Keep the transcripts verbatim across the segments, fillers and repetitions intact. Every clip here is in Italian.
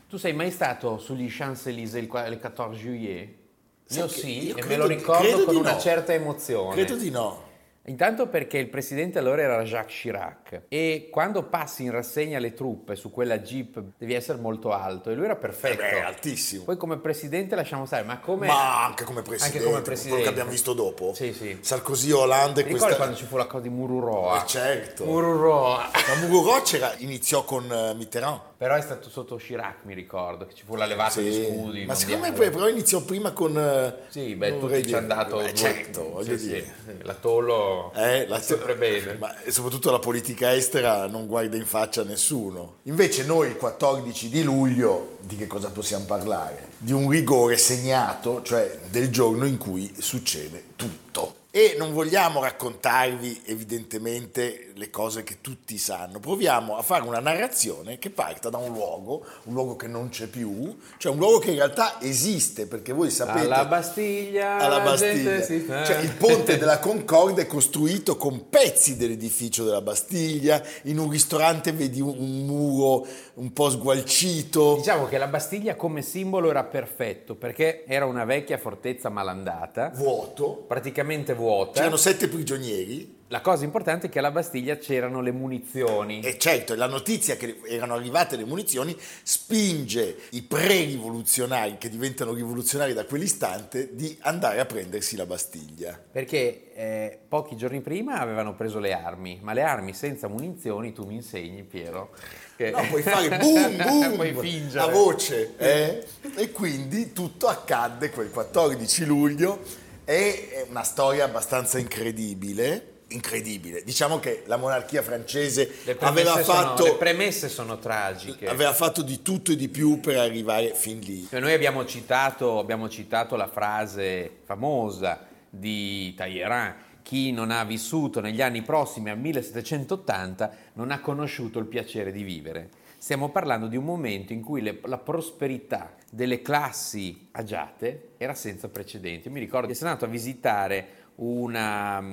Tu sei mai stato sugli Champs-Élysées il quattordici juillet? Sì, io sì, io e credo, me lo ricordo con una no. certa emozione. Credo di no. Intanto perché il presidente allora era Jacques Chirac e quando passi in rassegna le truppe su quella jeep devi essere molto alto e lui era perfetto. Eh beh, altissimo. Poi come presidente lasciamo stare, ma come... Ma anche come presidente, anche come presidente. Quello che abbiamo visto dopo. Sì, sì. Sarkozy, Hollande... Ricordi questa... quando ci fu la cosa di Mururoa? Eh, certo. Mururoa. Ma Mururoa c'era, iniziò con Mitterrand. Però è stato sotto Chirac, mi ricordo, che ci fu la levata sì. di scudi. Ma secondo me poi, però iniziò prima con... Sì, beh, tu ci hai andato... Eh, certo, voglio sì, dire. Sì. La Tolo... Eh, la, sempre bene. Ma soprattutto la politica estera non guarda in faccia a nessuno. Invece noi il quattordici di luglio di che cosa possiamo parlare? Di un rigore segnato, cioè del giorno in cui succede tutto. E non vogliamo raccontarvi evidentemente le cose che tutti sanno. Proviamo a fare una narrazione che parta da un luogo, un luogo che non c'è più, cioè un luogo che in realtà esiste, perché voi sapete... Alla Bastiglia! Alla Bastiglia! Si... Cioè il ponte della Concordia è costruito con pezzi dell'edificio della Bastiglia, in un ristorante vedi un muro un po' sgualcito. Diciamo che la Bastiglia come simbolo era perfetto, perché era una vecchia fortezza malandata. Vuoto. Praticamente vuoto. C'erano sette prigionieri. La cosa importante è che alla Bastiglia c'erano le munizioni. E certo, la notizia che erano arrivate le munizioni spinge i pre-rivoluzionari, che diventano rivoluzionari da quell'istante, di andare a prendersi la Bastiglia. Perché eh, pochi giorni prima avevano preso le armi, ma le armi senza munizioni, tu mi insegni, Piero... Che... No, puoi fare boom, boom, puoi fingere. A voce. Eh? E quindi tutto accadde quel quattordici luglio... È una storia abbastanza incredibile, incredibile. Diciamo che la monarchia francese aveva fatto... Sono, le premesse sono tragiche. Aveva fatto di tutto e di più per arrivare fin lì. Cioè noi abbiamo citato, abbiamo citato la frase famosa di Talleyrand, chi non ha vissuto negli anni prossimi al millesettecentottanta non ha conosciuto il piacere di vivere. Stiamo parlando di un momento in cui le, la prosperità delle classi agiate era senza precedenti. Io mi ricordo che sono andato a visitare una,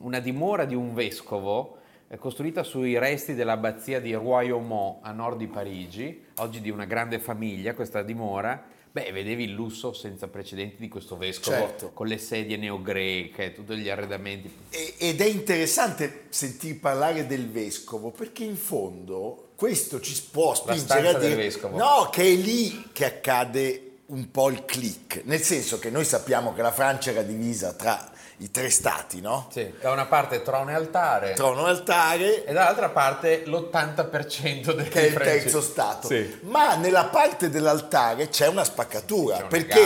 una dimora di un vescovo costruita sui resti dell'abbazia di Royaumont a nord di Parigi, oggi di una grande famiglia questa dimora. Beh, vedevi il lusso senza precedenti di questo vescovo, certo. Con le sedie neogreche, tutti gli arredamenti. E, ed è interessante sentir parlare del vescovo, perché in fondo questo ci può spingere a dire vescovo. No, che è lì che accade un po' il click, nel senso che noi sappiamo che la Francia era divisa tra i tre stati, no? Sì, da una parte trono e altare. Trono e altare. E dall'altra parte l'ottanta per cento del che è il terzo stato. Sì. Ma nella parte dell'altare c'è una spaccatura, c'è una perché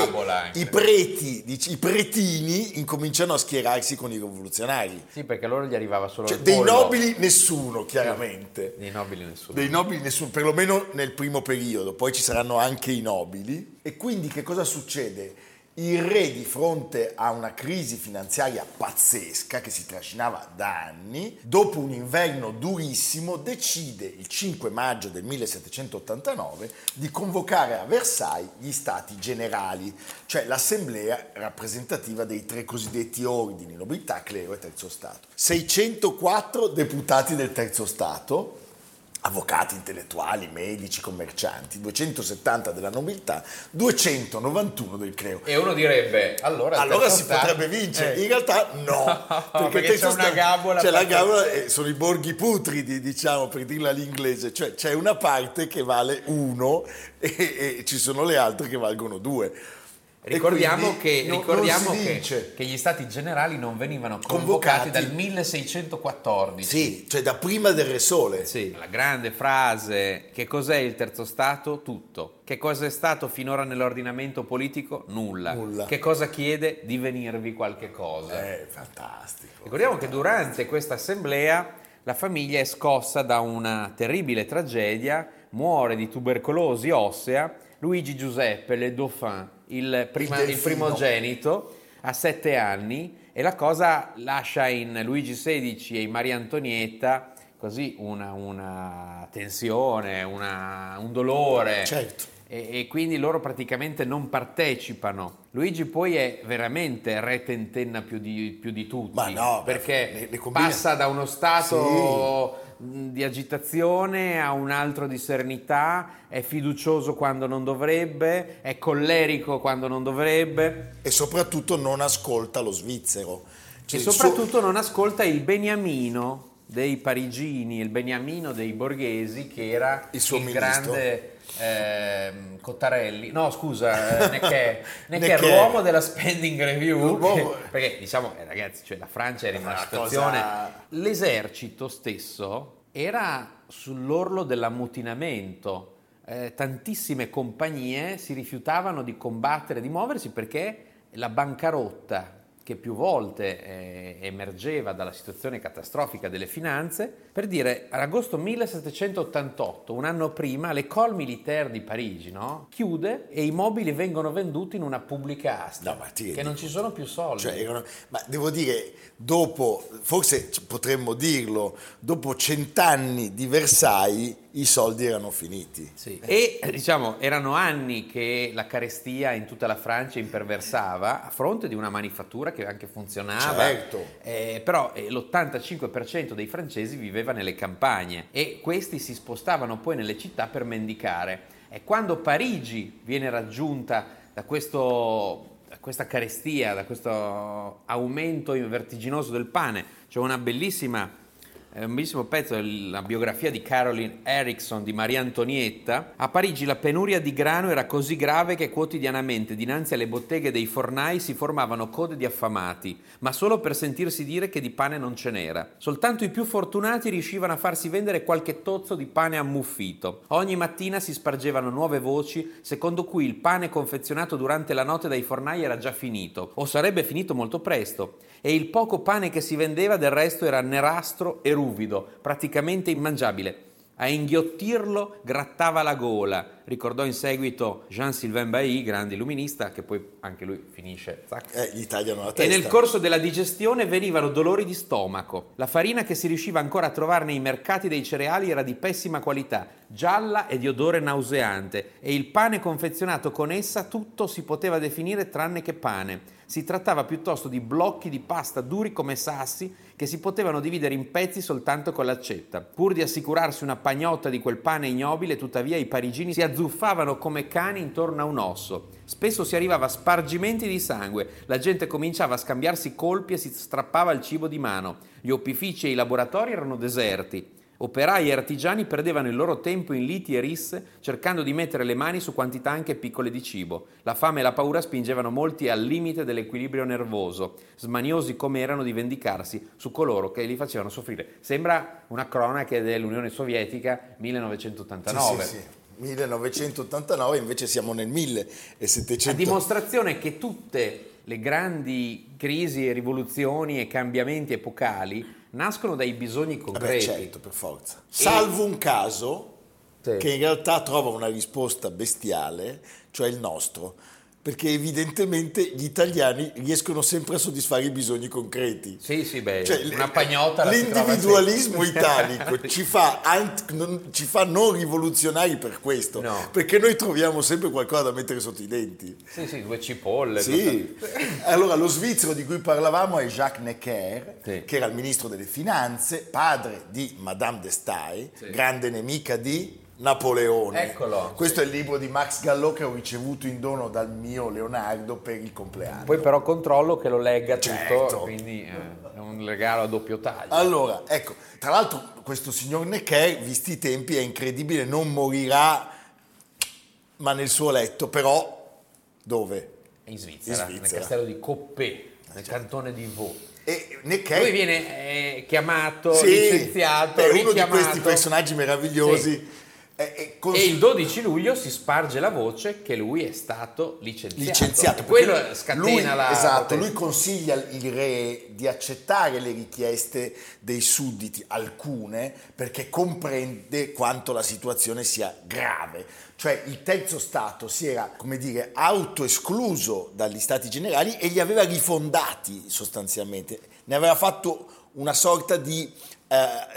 i preti, i pretini incominciano a schierarsi con i rivoluzionari. Sì, perché loro gli arrivava solo cioè, il pollo. Dei nobili nessuno, chiaramente. Dei nobili nessuno. Dei nobili nessuno, perlomeno nel primo periodo. Poi ci saranno anche i nobili. E quindi che cosa succede? Il re di fronte a una crisi finanziaria pazzesca che si trascinava da anni, dopo un inverno durissimo, decide il cinque maggio del millesettecentottantanove di convocare a Versailles gli Stati Generali, cioè l'assemblea rappresentativa dei tre cosiddetti ordini, nobiltà, clero e terzo stato. seicentoquattro deputati del terzo stato avvocati, intellettuali, medici, commercianti, duecentosettanta della nobiltà, duecentonovantuno del Creo. E uno direbbe, allora, allora si portare... potrebbe vincere, eh. in realtà no, perché, perché c'è, c'è una gabola, c'è la gabola, eh, sono i borghi putridi, diciamo, per dirla all'inglese, cioè c'è una parte che vale uno e, e ci sono le altre che valgono due. Ricordiamo, che, non, ricordiamo non che, che gli stati generali non venivano convocati, convocati dal milleseicentoquattordici. Sì, cioè da prima del Re Sole. Sì. La grande frase, che cos'è il terzo stato? Tutto. Che cosa è stato finora nell'ordinamento politico? Nulla. Nulla. Che cosa chiede? Divenirvi qualche cosa. Eh, fantastico. Ricordiamo fantastico. Che durante questa assemblea la famiglia è scossa da una terribile tragedia, muore di tubercolosi ossea Luigi Giuseppe Le Dauphin, il, prima, il, il primogenito, a sette anni, e la cosa lascia in Luigi sedicesimo e in Maria Antonietta così una, una tensione, una, un dolore. Certo. E, e quindi loro praticamente non partecipano. Luigi poi è veramente re tentenna più di, più di tutti. Ma no, perché le, le combina... passa da uno stato... Sì. di agitazione a un altro di serenità, è fiducioso quando non dovrebbe, è collerico quando non dovrebbe e soprattutto non ascolta lo svizzero, cioè e soprattutto suo... non ascolta il beniamino dei parigini, il beniamino dei borghesi che era il, suo il grande eh, Cottarelli, no scusa, Necker, Necker, l'uomo della spending review, che, perché diciamo eh, ragazzi, cioè la Francia era in una, una situazione cosa... l'esercito stesso era sull'orlo dell'ammutinamento, eh, tantissime compagnie si rifiutavano di combattere, di muoversi, perché la bancarotta che più volte eh, emergeva dalla situazione catastrofica delle finanze, per dire, ad agosto millesettecentottantotto, un anno prima, l'École Militaire di Parigi, no? chiude e i mobili vengono venduti in una pubblica asta, no, che dico, non ci sono più soldi. Cioè, erano, ma devo dire, dopo, forse potremmo dirlo, dopo cent'anni di Versailles, i soldi erano finiti. Sì. E diciamo erano anni che la carestia in tutta la Francia imperversava a fronte di una manifattura che anche funzionava. Certo. Eh, però eh, l'ottantacinque per cento dei francesi viveva nelle campagne e questi si spostavano poi nelle città per mendicare. E quando Parigi viene raggiunta da questo... questa carestia, da questo aumento vertiginoso del pane, c'è una bellissima, un bellissimo pezzo della biografia di Caroline Erickson di Maria Antonietta. A Parigi la penuria di grano era così grave che quotidianamente dinanzi alle botteghe dei fornai si formavano code di affamati, ma solo per sentirsi dire che di pane non ce n'era. Soltanto i più fortunati riuscivano a farsi vendere qualche tozzo di pane ammuffito. Ogni mattina si spargevano nuove voci secondo cui il pane confezionato durante la notte dai fornai era già finito o sarebbe finito molto presto, e il poco pane che si vendeva del resto era nerastro e ruvido, praticamente immangiabile. A inghiottirlo grattava la gola, ricordò in seguito Jean-Sylvain Bailly, grande illuminista, che poi anche lui finisce, eh, gli tagliano la testa. E nel corso della digestione venivano dolori di stomaco. La farina che si riusciva ancora a trovare nei mercati dei cereali era di pessima qualità, gialla e di odore nauseante, e il pane confezionato con essa tutto si poteva definire tranne che pane. Si trattava piuttosto di blocchi di pasta duri come sassi che si potevano dividere in pezzi soltanto con l'accetta. Pur di assicurarsi una pagnotta di quel pane ignobile, tuttavia i parigini si azzuffavano come cani intorno a un osso. Spesso si arrivava a spargimenti di sangue, la gente cominciava a scambiarsi colpi e si strappava il cibo di mano. Gli opifici e i laboratori erano deserti. Operai e artigiani perdevano il loro tempo in liti e risse, cercando di mettere le mani su quantità anche piccole di cibo. La fame e la paura spingevano molti al limite dell'equilibrio nervoso, smaniosi come erano di vendicarsi su coloro che li facevano soffrire. Sembra una cronaca dell'Unione Sovietica millenovecentottantanove. Sì, sì, sì. millenovecentottantanove, invece siamo nel millesettecento. A dimostrazione che tutte le grandi crisi e rivoluzioni e cambiamenti epocali nascono dai bisogni concreti. Beh, certo, per forza. Salvo e... un caso sì. che in realtà trova una risposta bestiale, cioè il nostro. perché evidentemente gli italiani riescono sempre a soddisfare i bisogni concreti. Sì, sì, beh, cioè, una pagnotta la l'individualismo italico ci, fa ant- non, ci fa non rivoluzionari per questo, no. Perché noi troviamo sempre qualcosa da mettere sotto i denti. Sì, sì, due cipolle. Sì. Allora, lo svizzero di cui parlavamo è Jacques Necker, sì. Che era il ministro delle Finanze, padre di Madame D'Estaing, sì. Grande nemica di... Napoleone. Eccolo. Questo sì. È il libro di Max Gallo che ho ricevuto in dono dal mio Leonardo per il compleanno. Poi però controllo che lo legga certo. Tutto, quindi eh, è un regalo a doppio taglio. Allora, ecco, tra l'altro questo signor Necker, visti i tempi, è incredibile, non morirà ma nel suo letto, però dove? In Svizzera, in Svizzera. Nel castello di Coppet, nel certo. Cantone di Vaux. E Necker, lui viene eh, chiamato, sì, licenziato, è uno richiamato. Di questi personaggi meravigliosi. Sì. E il dodici luglio si sparge la voce che lui è stato licenziato. Licenziato quello scatena lui, la esatto, potenza. Lui consiglia il re di accettare le richieste dei sudditi, alcune, perché comprende quanto la situazione sia grave. Cioè il terzo stato si era, come dire, autoescluso dagli stati generali e li aveva rifondati sostanzialmente. Ne aveva fatto una sorta di... Eh,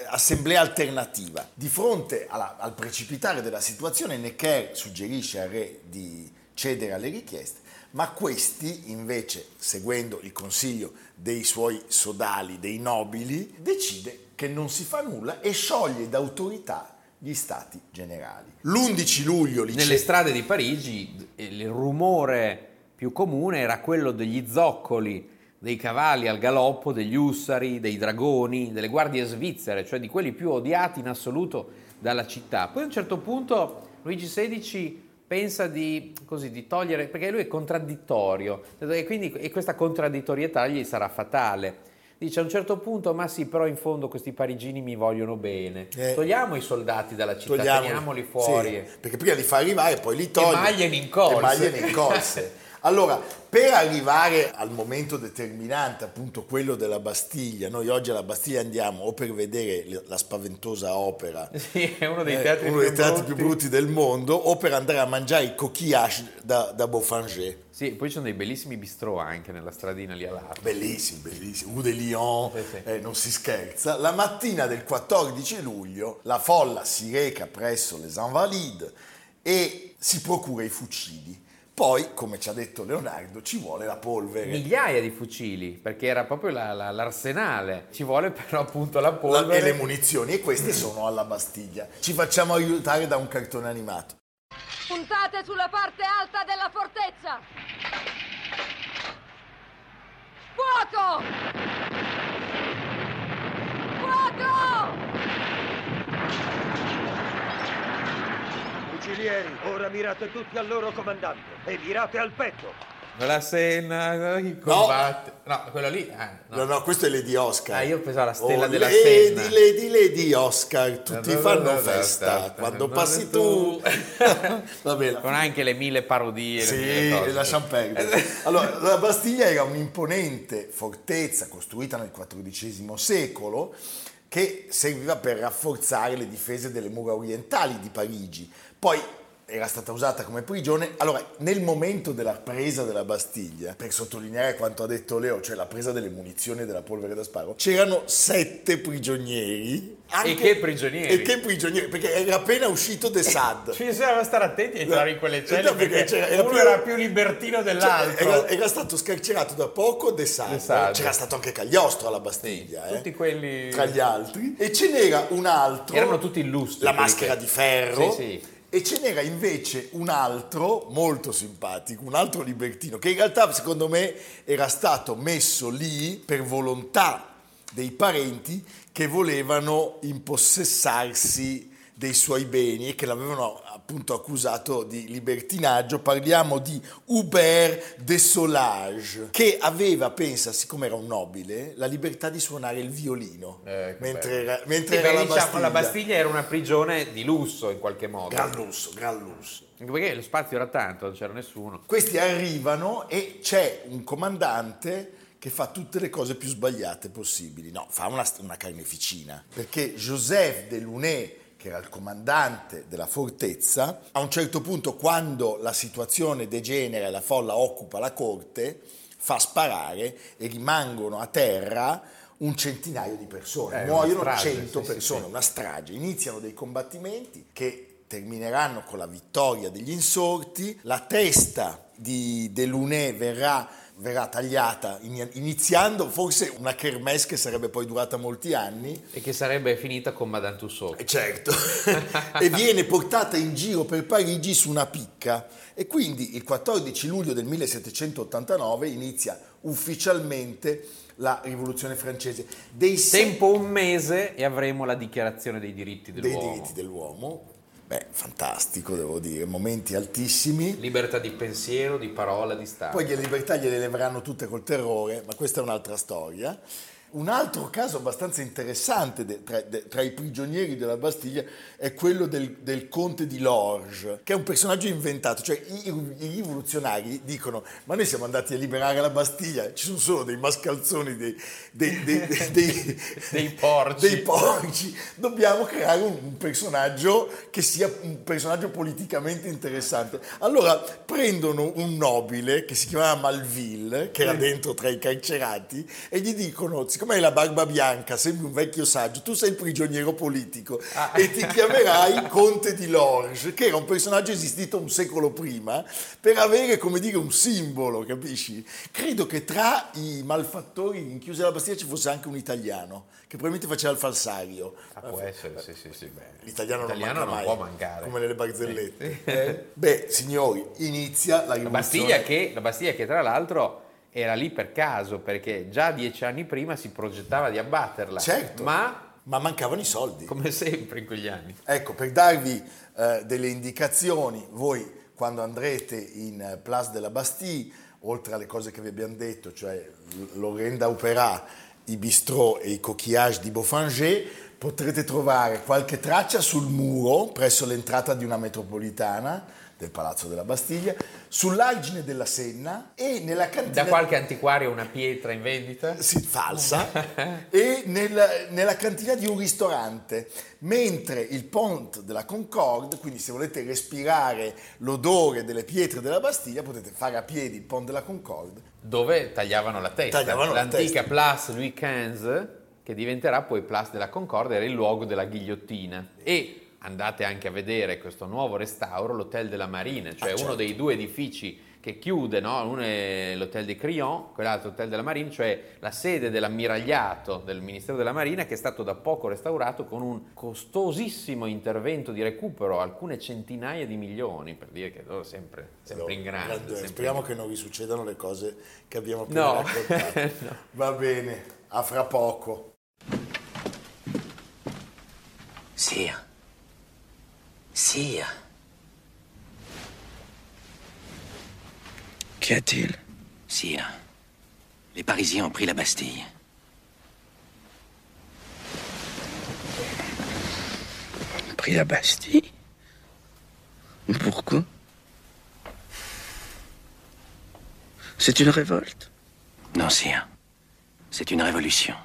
assemblea alternativa. Di fronte alla, al precipitare della situazione, Necker suggerisce al re di cedere alle richieste, ma questi invece, seguendo il consiglio dei suoi sodali, dei nobili, decide che non si fa nulla e scioglie d'autorità gli stati generali. L'undici luglio li nelle strade di Parigi il rumore più comune era quello degli zoccoli, dei cavalli al galoppo, degli ussari, dei dragoni, delle guardie svizzere, cioè di quelli più odiati in assoluto dalla città. Poi a un certo punto Luigi sedicesimo pensa di, così, di togliere, perché lui è contraddittorio e quindi e questa contraddittorietà gli sarà fatale. Dice a un certo punto, ma sì, però in fondo questi parigini mi vogliono bene. Eh, togliamo i soldati dalla città, togliamoli, teniamoli fuori. Sì, perché prima li fa arrivare e poi li toglie. E magliene in corse. E magliene in corse. Allora, per arrivare al momento determinante, appunto quello della Bastiglia, noi oggi alla Bastiglia andiamo o per vedere la spaventosa opera, sì, è uno dei teatri, eh, uno dei teatri più, brutti. più brutti del mondo, o per andare a mangiare i coquillages da, da Bofinger. Sì, poi ci sono dei bellissimi bistrò anche nella stradina lì a lato. Bellissimi, bellissimi. Rue de Lyon, sì, sì. Eh, non si scherza. La mattina del quattordici luglio la folla si reca presso Les Invalides e si procura i fucili. Poi, come ci ha detto Leonardo, ci vuole la polvere. Migliaia di fucili, perché era proprio la, la, l'arsenale. Ci vuole però appunto la polvere. La, e le munizioni, e queste sono alla Bastiglia. Ci facciamo aiutare da un cartone animato. Puntate sulla parte alta della fortezza! Fuoco! Fuoco! Fucilieri, ora mirate tutti al loro comandante e mirate al petto. La Senna, il combatte. No, no quello lì. Ah, no. no, no, questo è Lady Oscar. Ah, io pensavo alla stella oh, della Lady, Senna. Lady, Lady, Lady Oscar, tutti no, fanno no, no, festa no, quando no, passi no, tu. Va bene. Con anche le mille parodie. Sì, le mille cose. Lasciamo perdere. Allora, la Bastiglia era un'imponente fortezza costruita nel quattordicesimo secolo che serviva per rafforzare le difese delle mura orientali di Parigi. Poi era stata usata come prigione. Allora, nel momento della presa della Bastiglia, per sottolineare quanto ha detto Leo, cioè la presa delle munizioni e della polvere da sparo, c'erano sette prigionieri. Anche, e che prigionieri? E che prigionieri? Perché era appena uscito De Sade. Ci bisogna stare attenti a entrare in quelle celle, no, perché, perché era uno più, era più libertino dell'altro. Cioè, era, era stato scarcerato da poco De Sade. De Sade. C'era stato anche Cagliostro alla Bastiglia. Sì, eh, tutti quelli... Tra gli altri. E ce n'era un altro. Erano tutti illustri. La maschera che... di ferro. Sì, sì. E ce n'era invece un altro molto simpatico, un altro libertino, che in realtà secondo me era stato messo lì per volontà dei parenti che volevano impossessarsi dei suoi beni e che l'avevano appunto accusato di libertinaggio. Parliamo di Hubert de Solage, che aveva, pensa, siccome era un nobile, la libertà di suonare il violino, eh, mentre era, mentre era la Bastiglia. Diciamo, la Bastiglia era una prigione di lusso in qualche modo. Gran lusso, gran lusso. Anche perché lo spazio era tanto, non c'era nessuno. Questi arrivano e c'è un comandante che fa tutte le cose più sbagliate possibili. No, fa una, una carneficina, perché Joseph de Lunay, che era il comandante della fortezza. A un certo punto, quando la situazione degenera e la folla occupa la corte, fa sparare e rimangono a terra un centinaio di persone, eh, muoiono strage, cento sì, persone, sì. Una strage. Iniziano dei combattimenti che termineranno con la vittoria degli insorti. La testa di De Lunay verrà, verrà tagliata, iniziando forse una kermesse che sarebbe poi durata molti anni. E che sarebbe finita con Madame Tussaud. Certo, e viene portata in giro per Parigi su una picca. E quindi il quattordici luglio del millesettecentottantanove inizia ufficialmente la rivoluzione francese. Dei Tempo un mese e avremo la dichiarazione dei diritti dell'uomo. Dei diritti dell'uomo. Beh, fantastico, devo dire, momenti altissimi. Libertà di pensiero, di parola, di Stato. Poi le libertà gliele leveranno tutte col terrore, ma questa è un'altra storia. Un altro caso abbastanza interessante de, tra, de, tra i prigionieri della Bastiglia è quello del, del conte di Lorge, che è un personaggio inventato. Cioè i, i rivoluzionari dicono: ma noi siamo andati a liberare la Bastiglia, ci sono solo dei mascalzoni, dei, dei, dei, dei, dei, dei, porci. dei porci, dobbiamo creare un, un personaggio che sia un personaggio politicamente interessante. Allora prendono un nobile che si chiamava Malville, che era dentro tra i carcerati, e gli dicono: siccome hai la barba bianca, sembri un vecchio saggio, tu sei il prigioniero politico ah. e ti chiamerai Conte di Lorge, che era un personaggio esistito un secolo prima, per avere, come dire, un simbolo, capisci? Credo che tra i malfattori inchiusi alla Bastiglia ci fosse anche un italiano, che probabilmente faceva il falsario. Ah, può essere, sì, sì, sì. Beh, l'italiano, l'italiano non, manca non mai, può mancare. Come nelle barzellette. Eh. Beh, signori, inizia la rivoluzione. La Bastiglia che, la Bastiglia che tra l'altro... era lì per caso, perché già dieci anni prima si progettava di abbatterla. Certo, ma, ma mancavano i soldi. Come sempre in quegli anni. Ecco, per darvi eh, delle indicazioni, voi quando andrete in Place de la Bastille, oltre alle cose che vi abbiamo detto, cioè l'Orenda Opera, i bistrot e i coquillage di Bofinger, potrete trovare qualche traccia sul muro presso l'entrata di una metropolitana del Palazzo della Bastiglia, sull'argine della Senna e nella cantina... Da qualche antiquario una pietra in vendita? Sì, falsa. E nel, nella cantina di un ristorante, mentre il Pont della Concorde, quindi se volete respirare l'odore delle pietre della Bastiglia, potete fare a piedi il Pont della Concorde. Dove tagliavano la testa. Tagliavano l'antica la testa. Place Louis quindici, che diventerà poi Place della Concorde, era il luogo della ghigliottina. E... andate anche a vedere questo nuovo restauro, l'Hotel de la Marine, cioè ah, certo. uno dei due edifici che chiude, no? Uno è l'Hotel de Crillon, quell'altro l'Hotel de la Marine, cioè la sede dell'ammiragliato del Ministero della Marina, che è stato da poco restaurato con un costosissimo intervento di recupero, alcune centinaia di milioni, per dire che loro sempre, sempre in grande. Allora, sempre speriamo in... che non vi succedano le cose che abbiamo appena no. raccontato. No. Va bene, a fra poco. Sì. Sire. Qu'y a-t-il? Sire, les Parisiens ont pris la Bastille. Pris la Bastille? Pourquoi? C'est une révolte? Non, sire. C'est une révolution.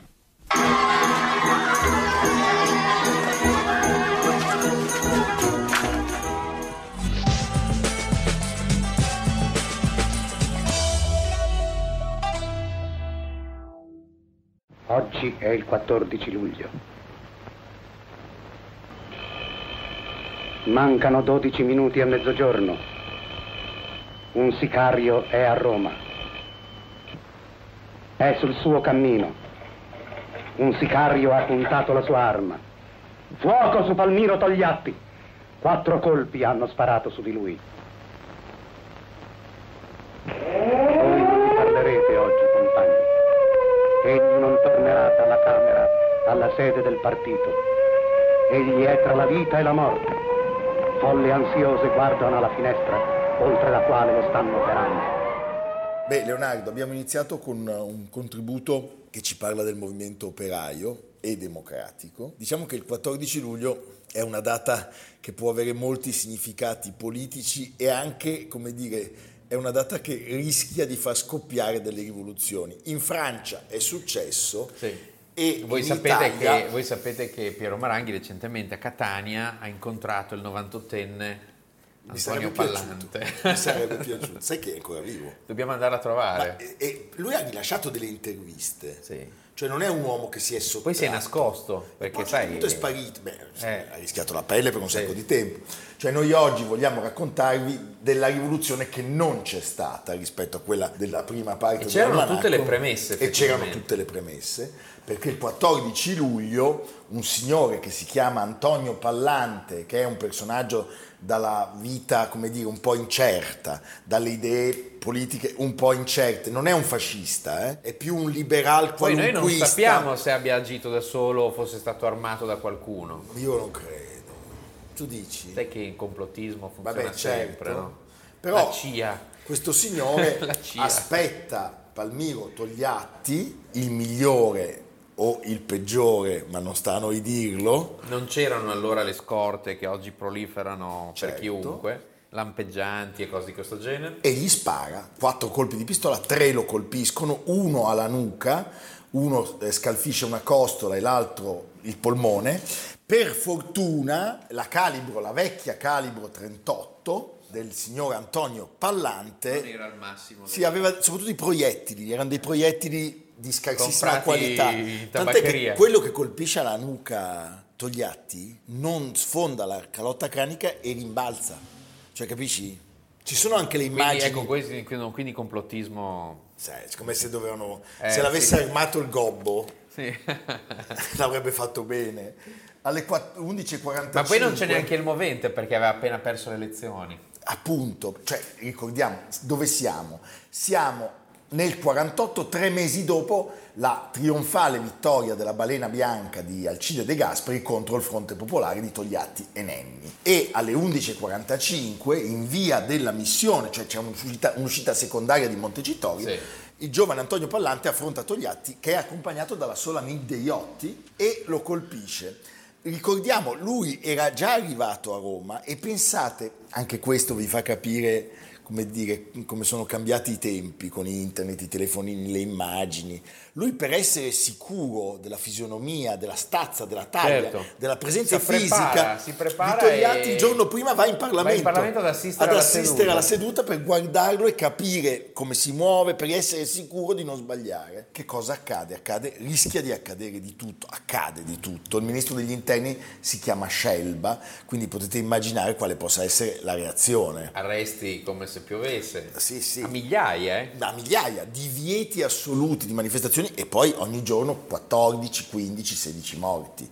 Oggi è il quattordici luglio. Mancano dodici minuti a mezzogiorno. Un sicario è a Roma. È sul suo cammino. Un sicario ha puntato la sua arma. Fuoco su Palmiro Togliatti. Quattro colpi hanno sparato su di lui. Egli non tornerà dalla Camera, alla sede del partito. Egli è tra la vita e la morte. Folle ansiose guardano alla finestra, oltre la quale lo stanno operando. Beh, Leonardo, abbiamo iniziato con un contributo che ci parla del movimento operaio e democratico. Diciamo che il quattordici luglio è una data che può avere molti significati politici e anche, come dire... è una data che rischia di far scoppiare delle rivoluzioni. In Francia è successo, sì. E voi, sapete Italia... che, voi sapete che Piero Maranghi recentemente a Catania ha incontrato il novantottenne Antonio Pallante. Piaciuto, mi sarebbe piaciuto. Sai che è ancora vivo? Dobbiamo andare a trovare. Ma, e lui ha rilasciato delle interviste. Sì. Cioè non è un uomo che si è sottratto. Poi si è nascosto, perché sai... tutto è sparito. Beh, eh. Ha rischiato la pelle per un sacco sì. di tempo. Cioè noi oggi vogliamo raccontarvi della rivoluzione che non c'è stata rispetto a quella della prima parte. E c'erano tutte le premesse. E c'erano tutte le premesse, perché il quattordici luglio un signore che si chiama Antonio Pallante, che è un personaggio dalla vita, come dire, un po' incerta, dalle idee... politiche un po' incerte, non è un fascista, eh? È più un liberal qualunquista. Poi noi non sappiamo se abbia agito da solo o fosse stato armato da qualcuno. Io non credo. Tu dici? Sai che il complottismo funziona. Vabbè, certo. Sempre, no? Però la C I A. Questo signore C I A. Aspetta Palmiro Togliatti, il migliore o il peggiore, ma non sta a noi dirlo. Non c'erano allora le scorte che oggi proliferano, certo, per chiunque. Lampeggianti e cose di questo genere. E gli spara, quattro colpi di pistola, tre lo colpiscono, uno alla nuca, uno scalfisce una costola e l'altro il polmone. Per fortuna la calibro, la vecchia calibro trentotto del signor Antonio Pallante, non era al massimo, sì, aveva soprattutto i proiettili, erano dei proiettili di scarsissima qualità, tant'è che quello che colpisce alla nuca Togliatti non sfonda la calotta cranica e rimbalza. Cioè, capisci? Ci sono anche le immagini. Quindi, ecco, questi, quindi complottismo. Sai, come se dovevano. Eh, se l'avesse sì. armato il gobbo, sì. l'avrebbe fatto bene. Alle undici e quarantacinque. Ma poi non c'è neanche il movente, perché aveva appena perso le elezioni. Appunto, cioè, ricordiamo dove siamo. Siamo nel quarantotto, tre mesi dopo la trionfale vittoria della Balena Bianca di Alcide De Gasperi contro il Fronte Popolare di Togliatti e Nenni. E alle undici e quarantacinque, in via della missione, cioè c'è un'uscita, un'uscita secondaria di Montecitorio, sì. il giovane Antonio Pallante affronta Togliatti, che è accompagnato dalla sola Migliotti, e lo colpisce. Ricordiamo, lui era già arrivato a Roma e pensate, anche questo vi fa capire... come dire, come sono cambiati i tempi con internet, i telefonini, le immagini. Lui, per essere sicuro della fisionomia, della stazza, della taglia, certo. della presenza si fisica, prepara, si prepara Togliatti e... il giorno prima va in Parlamento, va in Parlamento ad assistere, ad alla, assistere seduta. alla seduta per guardarlo e capire come si muove, per essere sicuro di non sbagliare. Che cosa accade? Accade, rischia di accadere di tutto, accade di tutto. Il ministro degli interni si chiama Scelba, quindi potete immaginare quale possa essere la reazione. Arresti come se piovesse, sì, sì. a migliaia, eh? a migliaia, divieti assoluti di manifestazioni e poi ogni giorno quattordici, quindici, sedici morti,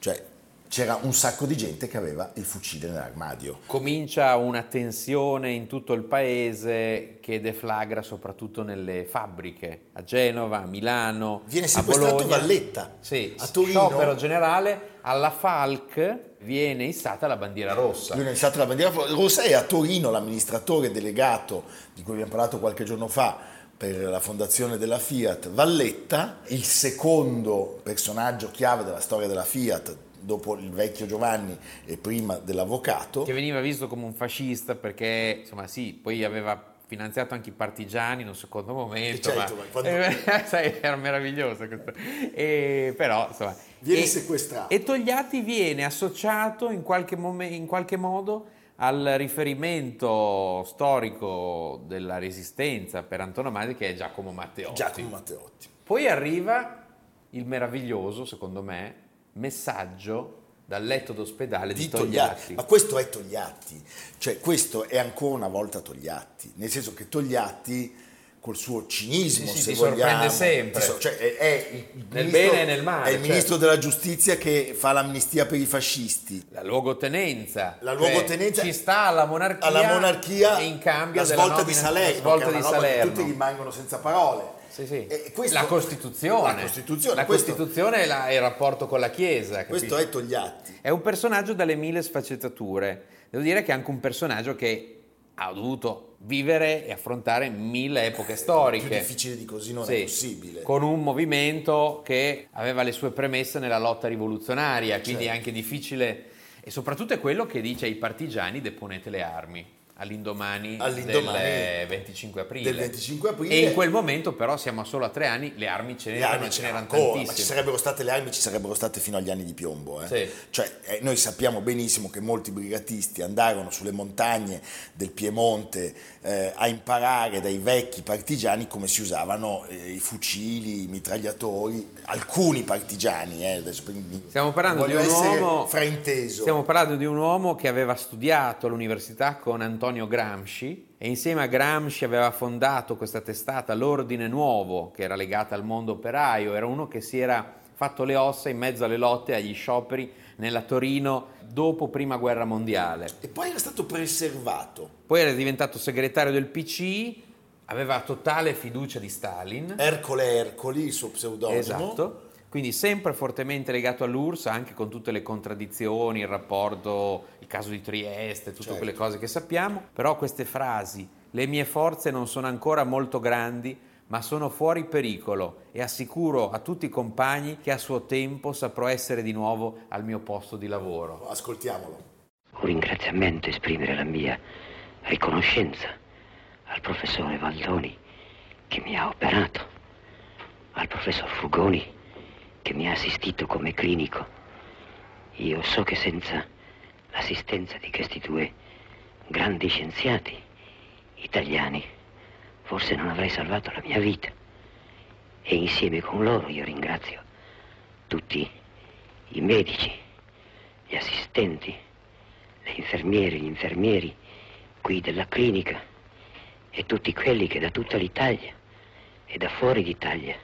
cioè c'era un sacco di gente che aveva il fucile nell'armadio. Comincia una tensione in tutto il paese che deflagra soprattutto nelle fabbriche, a Genova, a Milano, viene sequestrato Valletta, sì, a Torino, sciopero generale. Alla Falc viene issata la bandiera rossa. Viene issata la bandiera rossa e a Torino l'amministratore delegato, di cui abbiamo parlato qualche giorno fa, per la fondazione della Fiat, Valletta, il secondo personaggio chiave della storia della Fiat, dopo il vecchio Giovanni e prima dell'avvocato. Che veniva visto come un fascista perché, insomma, sì, poi aveva... finanziato anche i partigiani in un secondo momento, certo, ma, ma quando... eh, sai, era meraviglioso questo. E, però insomma viene e, sequestrato e Togliatti viene associato in qualche, mom- in qualche modo al riferimento storico della Resistenza per antonomasia, che è Giacomo Matteotti. Giacomo Matteotti. Poi arriva il meraviglioso, secondo me, messaggio dal letto d'ospedale di, di Togliatti. Togliatti. Ma questo è Togliatti, cioè questo è ancora una volta Togliatti, nel senso che Togliatti col suo cinismo, sì, sì, se ti vogliamo, sorprende sempre, so, cioè è, è il ministro, nel bene e nel male, è il cioè. ministro della giustizia che fa l'amnistia per i fascisti, la luogotenenza, la luogotenenza cioè, ci sta alla monarchia, alla monarchia e in cambio la svolta nomina, di Salerno, svolta di Salerno. Tutti rimangono senza parole. Sì, sì. E questo, la Costituzione, la Costituzione, la questo, Costituzione e, la, e il rapporto con la Chiesa. Questo capisci? È Togliatti. È un personaggio dalle mille sfaccettature. Devo dire che è anche un personaggio che ha dovuto vivere e affrontare mille epoche eh, storiche. Più difficile di così non sì, è possibile. Con un movimento che aveva le sue premesse nella lotta rivoluzionaria, quindi certo. è anche difficile. E soprattutto è quello che dice ai partigiani: deponete le armi. all'indomani, all'indomani del venticinque aprile. Del venticinque aprile. E in quel momento però siamo solo a tre anni, le armi ce n'erano, ce n'erano tantissime. Ma ci sarebbero state le armi, ci sarebbero state fino agli anni di piombo. Eh? Sì. Cioè, eh, noi sappiamo benissimo che molti brigatisti andarono sulle montagne del Piemonte eh, a imparare dai vecchi partigiani come si usavano eh, i fucili, i mitragliatori, alcuni partigiani. Eh, adesso, stiamo parlando di un uomo frainteso. Stiamo parlando di un uomo che aveva studiato all'università con Antonio Antonio Gramsci, e insieme a Gramsci aveva fondato questa testata L'Ordine Nuovo, che era legata al mondo operaio. Era uno che si era fatto le ossa in mezzo alle lotte, agli scioperi nella Torino dopo Prima Guerra Mondiale, e poi era stato preservato, poi era diventato segretario del P C I, aveva totale fiducia di Stalin. Ercole Ercoli, il suo pseudonimo. Esatto. Quindi sempre fortemente legato all'U R S S, anche con tutte le contraddizioni, il rapporto, il caso di Trieste, tutte certo. quelle cose che sappiamo. Però queste frasi, le mie forze non sono ancora molto grandi, ma sono fuori pericolo e assicuro a tutti i compagni che a suo tempo saprò essere di nuovo al mio posto di lavoro. Ascoltiamolo. Un ringraziamento esprimere la mia riconoscenza al professore Valdoni che mi ha operato, al professor Fugoni che mi ha assistito come clinico. Io so che senza l'assistenza di questi due grandi scienziati italiani forse non avrei salvato la mia vita, e insieme con loro io ringrazio tutti i medici, gli assistenti, le infermiere, gli infermieri qui della clinica e tutti quelli che da tutta l'Italia e da fuori d'Italia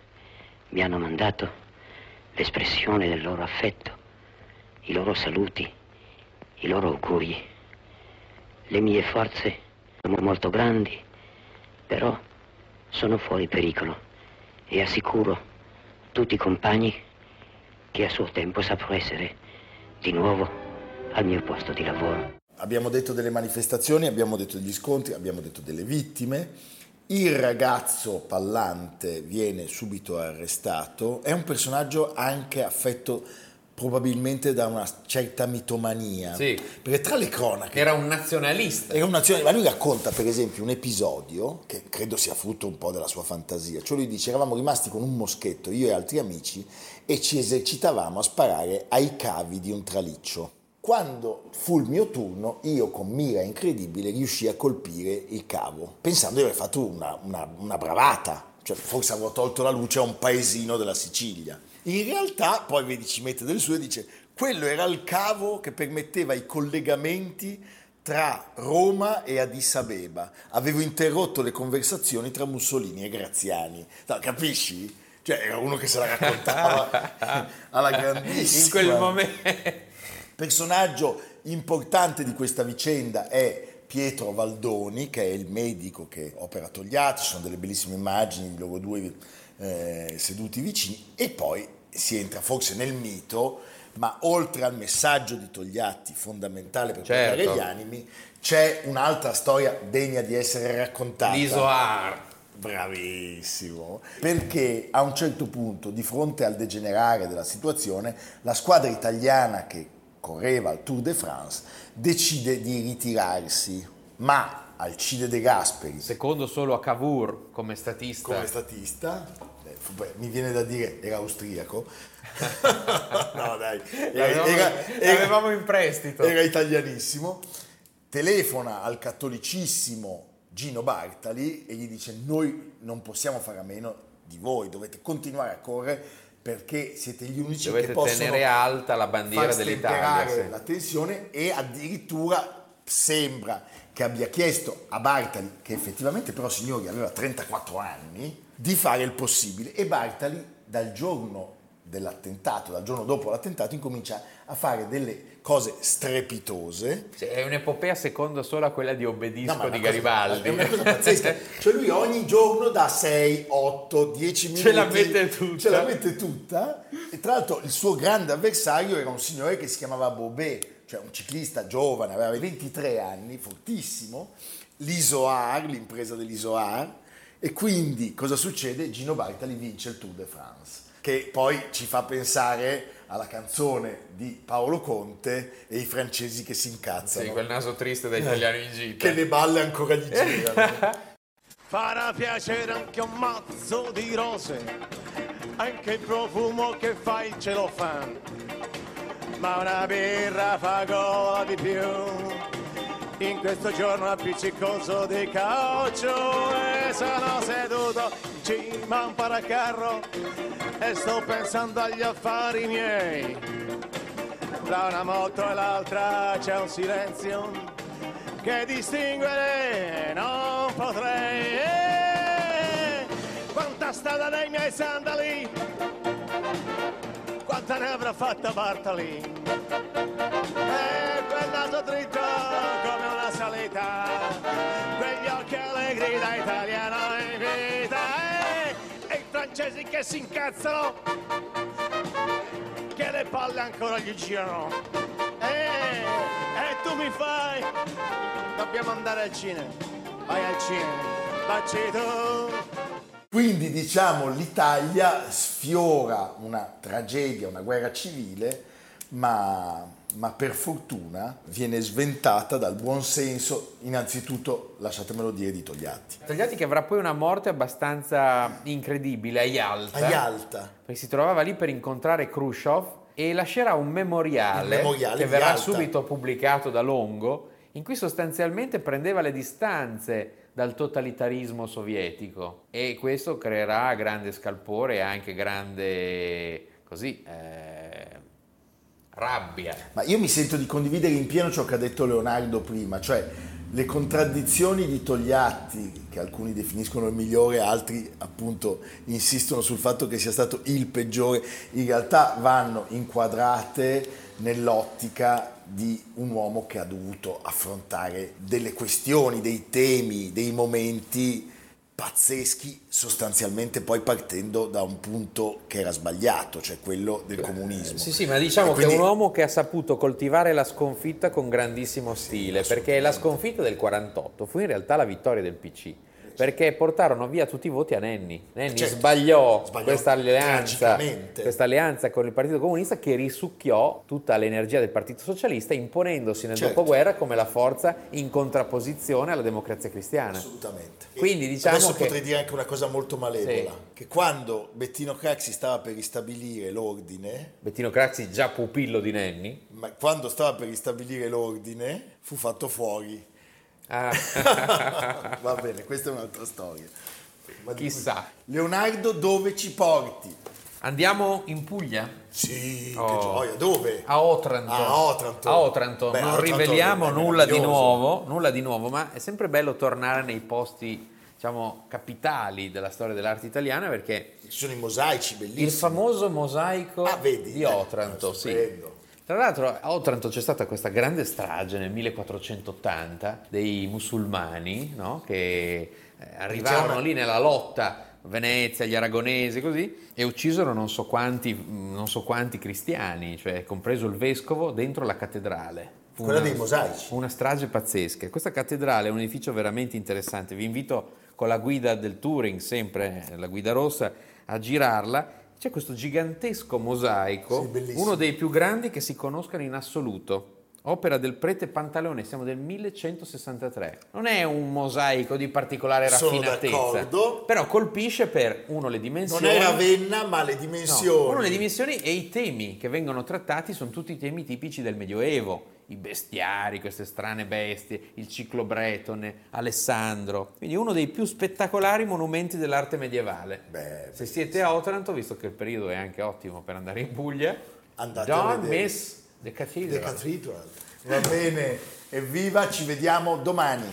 mi hanno mandato l'espressione del loro affetto, i loro saluti, i loro auguri. Le mie forze sono molto grandi, però sono fuori pericolo e assicuro tutti i compagni che a suo tempo saprò essere di nuovo al mio posto di lavoro. Abbiamo detto delle manifestazioni, abbiamo detto degli scontri, abbiamo detto delle vittime. Il ragazzo Pallante viene subito arrestato, è un personaggio anche affetto probabilmente da una certa mitomania, sì. perché tra le cronache... Era un nazionalista. Era un nazionalista, ma lui racconta per esempio un episodio che credo sia frutto un po' della sua fantasia, cioè lui dice eravamo rimasti con un moschetto, io e altri amici, e ci esercitavamo a sparare ai cavi di un traliccio. Quando fu il mio turno, io con mira incredibile riuscii a colpire il cavo, pensando di aver fatto una, una, una bravata, cioè forse avevo tolto la luce a un paesino della Sicilia. In realtà poi vedi, ci mette del suo e dice quello era il cavo che permetteva i collegamenti tra Roma e Addis Abeba, avevo interrotto le conversazioni tra Mussolini e Graziani, no, capisci? Cioè era uno che se la raccontava alla grandissima. In quel momento... Personaggio importante di questa vicenda è Pietro Valdoni, che è il medico che opera Togliatti, ci sono delle bellissime immagini di loro due eh, seduti vicini, e poi si entra forse nel mito, ma oltre al messaggio di Togliatti fondamentale per certo. portare gli animi, c'è un'altra storia degna di essere raccontata. L'Isoar. Bravissimo, perché a un certo punto, di fronte al degenerare della situazione, la squadra italiana che correva al Tour de France decide di ritirarsi, ma Alcide De Gasperi, secondo solo a Cavour come statista come statista beh, mi viene da dire era austriaco no dai era, era, era, l'avevamo in prestito, era italianissimo, telefona al cattolicissimo Gino Bartali e gli dice noi non possiamo fare a meno di voi, dovete continuare a correre perché siete gli unici Dovete che possono tenere alta la bandiera dell'Italia, sì. la tensione, e addirittura sembra che abbia chiesto a Bartali, che effettivamente però signori aveva trentaquattro anni, di fare il possibile, e Bartali dal giorno dell'attentato, dal giorno dopo l'attentato, incomincia a fare delle cose strepitose. Cioè, è un'epopea secondo solo a quella di Obbedisco no, di Garibaldi. Cosa, è una cosa pazzesca. Cioè lui ogni giorno da sei, otto, dieci minuti. Ce la mette tutta. Ce la mette tutta. E tra l'altro il suo grande avversario era un signore che si chiamava Bobet, cioè un ciclista giovane, aveva ventitré anni, fortissimo, l'Isoar, l'impresa dell'Isoar. E quindi cosa succede? Gino Bartali vince il Tour de France, che poi ci fa pensare alla canzone di Paolo Conte e i francesi che si incazzano. Sì, quel naso triste da italiano in gita. Che le balle ancora gli girano. Farà piacere anche un mazzo di rose, anche il profumo che fa il celofan, ma una birra fa gola di più in questo giorno appiccicoso di caucciù. E sono seduto in cima a un paracarro e sto pensando agli affari miei. Tra una moto e l'altra c'è un silenzio che distinguere non potrei. Eh, quanta strada dei miei sandali, quanta ne avrà fatta Bartali. E quel naso dritto come una salita, quegli occhi allegri da italiano in vita. Eh, e i francesi che si incazzano, che le palle ancora gli girano. E, e tu mi fai, dobbiamo andare al cinema, vai al cinema, baci tu. Quindi diciamo l'Italia sfiora una tragedia, una guerra civile, ma, ma per fortuna viene sventata dal buon senso, innanzitutto, lasciatemelo dire, di Togliatti. Togliatti che avrà poi una morte abbastanza incredibile a Yalta. A Yalta. Perché si trovava lì per incontrare Khrushchev. E lascerà un memoriale, memoriale che verrà Yalta. Subito pubblicato da Longo, in cui sostanzialmente prendeva le distanze dal totalitarismo sovietico, e questo creerà grande scalpore e anche grande così eh, rabbia. Ma io mi sento di condividere in pieno ciò che ha detto Leonardo prima, cioè le contraddizioni di Togliatti, che alcuni definiscono il migliore, altri appunto insistono sul fatto che sia stato il peggiore, in realtà vanno inquadrate nell'ottica di un uomo che ha dovuto affrontare delle questioni, dei temi, dei momenti pazzeschi, sostanzialmente poi partendo da un punto che era sbagliato, cioè quello del comunismo. Sì, sì, ma diciamo quindi... che è un uomo che ha saputo coltivare la sconfitta con grandissimo stile, sì, perché la sconfitta del quarantotto fu in realtà la vittoria del P C, perché portarono via tutti i voti a Nenni. Nenni certo, sbagliò, sbagliò questa alleanza, questa alleanza con il Partito Comunista, che risucchiò tutta l'energia del Partito Socialista, imponendosi nel certo. dopoguerra come la forza in contrapposizione alla Democrazia Cristiana. Assolutamente. Quindi, diciamo adesso che... potrei dire anche una cosa molto malevola, sì. che quando Bettino Craxi stava per ristabilire l'ordine, Bettino Craxi già pupillo di Nenni, ma quando stava per ristabilire l'ordine fu fatto fuori. Ah. Va bene, questa è un'altra storia. Ma chissà. Leonardo, dove ci porti? Andiamo in Puglia? Sì, oh. che gioia. Dove? A Otranto. A Otranto. A Otranto. Beh, non Otranto riveliamo nulla di nuovo, nulla di nuovo, ma è sempre bello tornare nei posti, diciamo, capitali della storia dell'arte italiana, perché ci sono i mosaici bellissimi. Il famoso mosaico ah, vedi, di Otranto, eh, sì. Tra l'altro a Otranto c'è stata questa grande strage nel millequattrocentottanta dei musulmani, no? che arrivarono lì nella lotta, Venezia, gli aragonesi, così, e uccisero non so quanti, non so quanti cristiani, cioè compreso il vescovo, dentro la cattedrale. Fu Quella una, dei mosaici. Una strage pazzesca. Questa cattedrale è un edificio veramente interessante. Vi invito con la guida del Touring, sempre la guida rossa, a girarla. C'è questo gigantesco mosaico, sì, uno dei più grandi che si conoscano in assoluto, opera del prete Pantaleone, siamo del millecentosessantatré. Non è un mosaico di particolare raffinatezza, però colpisce per, uno, le dimensioni. Non è Ravenna, ma le dimensioni. No, uno, le dimensioni e i temi che vengono trattati sono tutti i temi tipici del Medioevo. I bestiari, queste strane bestie, il ciclo bretone, Alessandro. Quindi uno dei più spettacolari monumenti dell'arte medievale. Beh, se siete a Otranto, visto che il periodo è anche ottimo per andare in Puglia, andate a vedere. Don't miss the cathedral. The cathedral. Va bene, evviva, ci vediamo domani.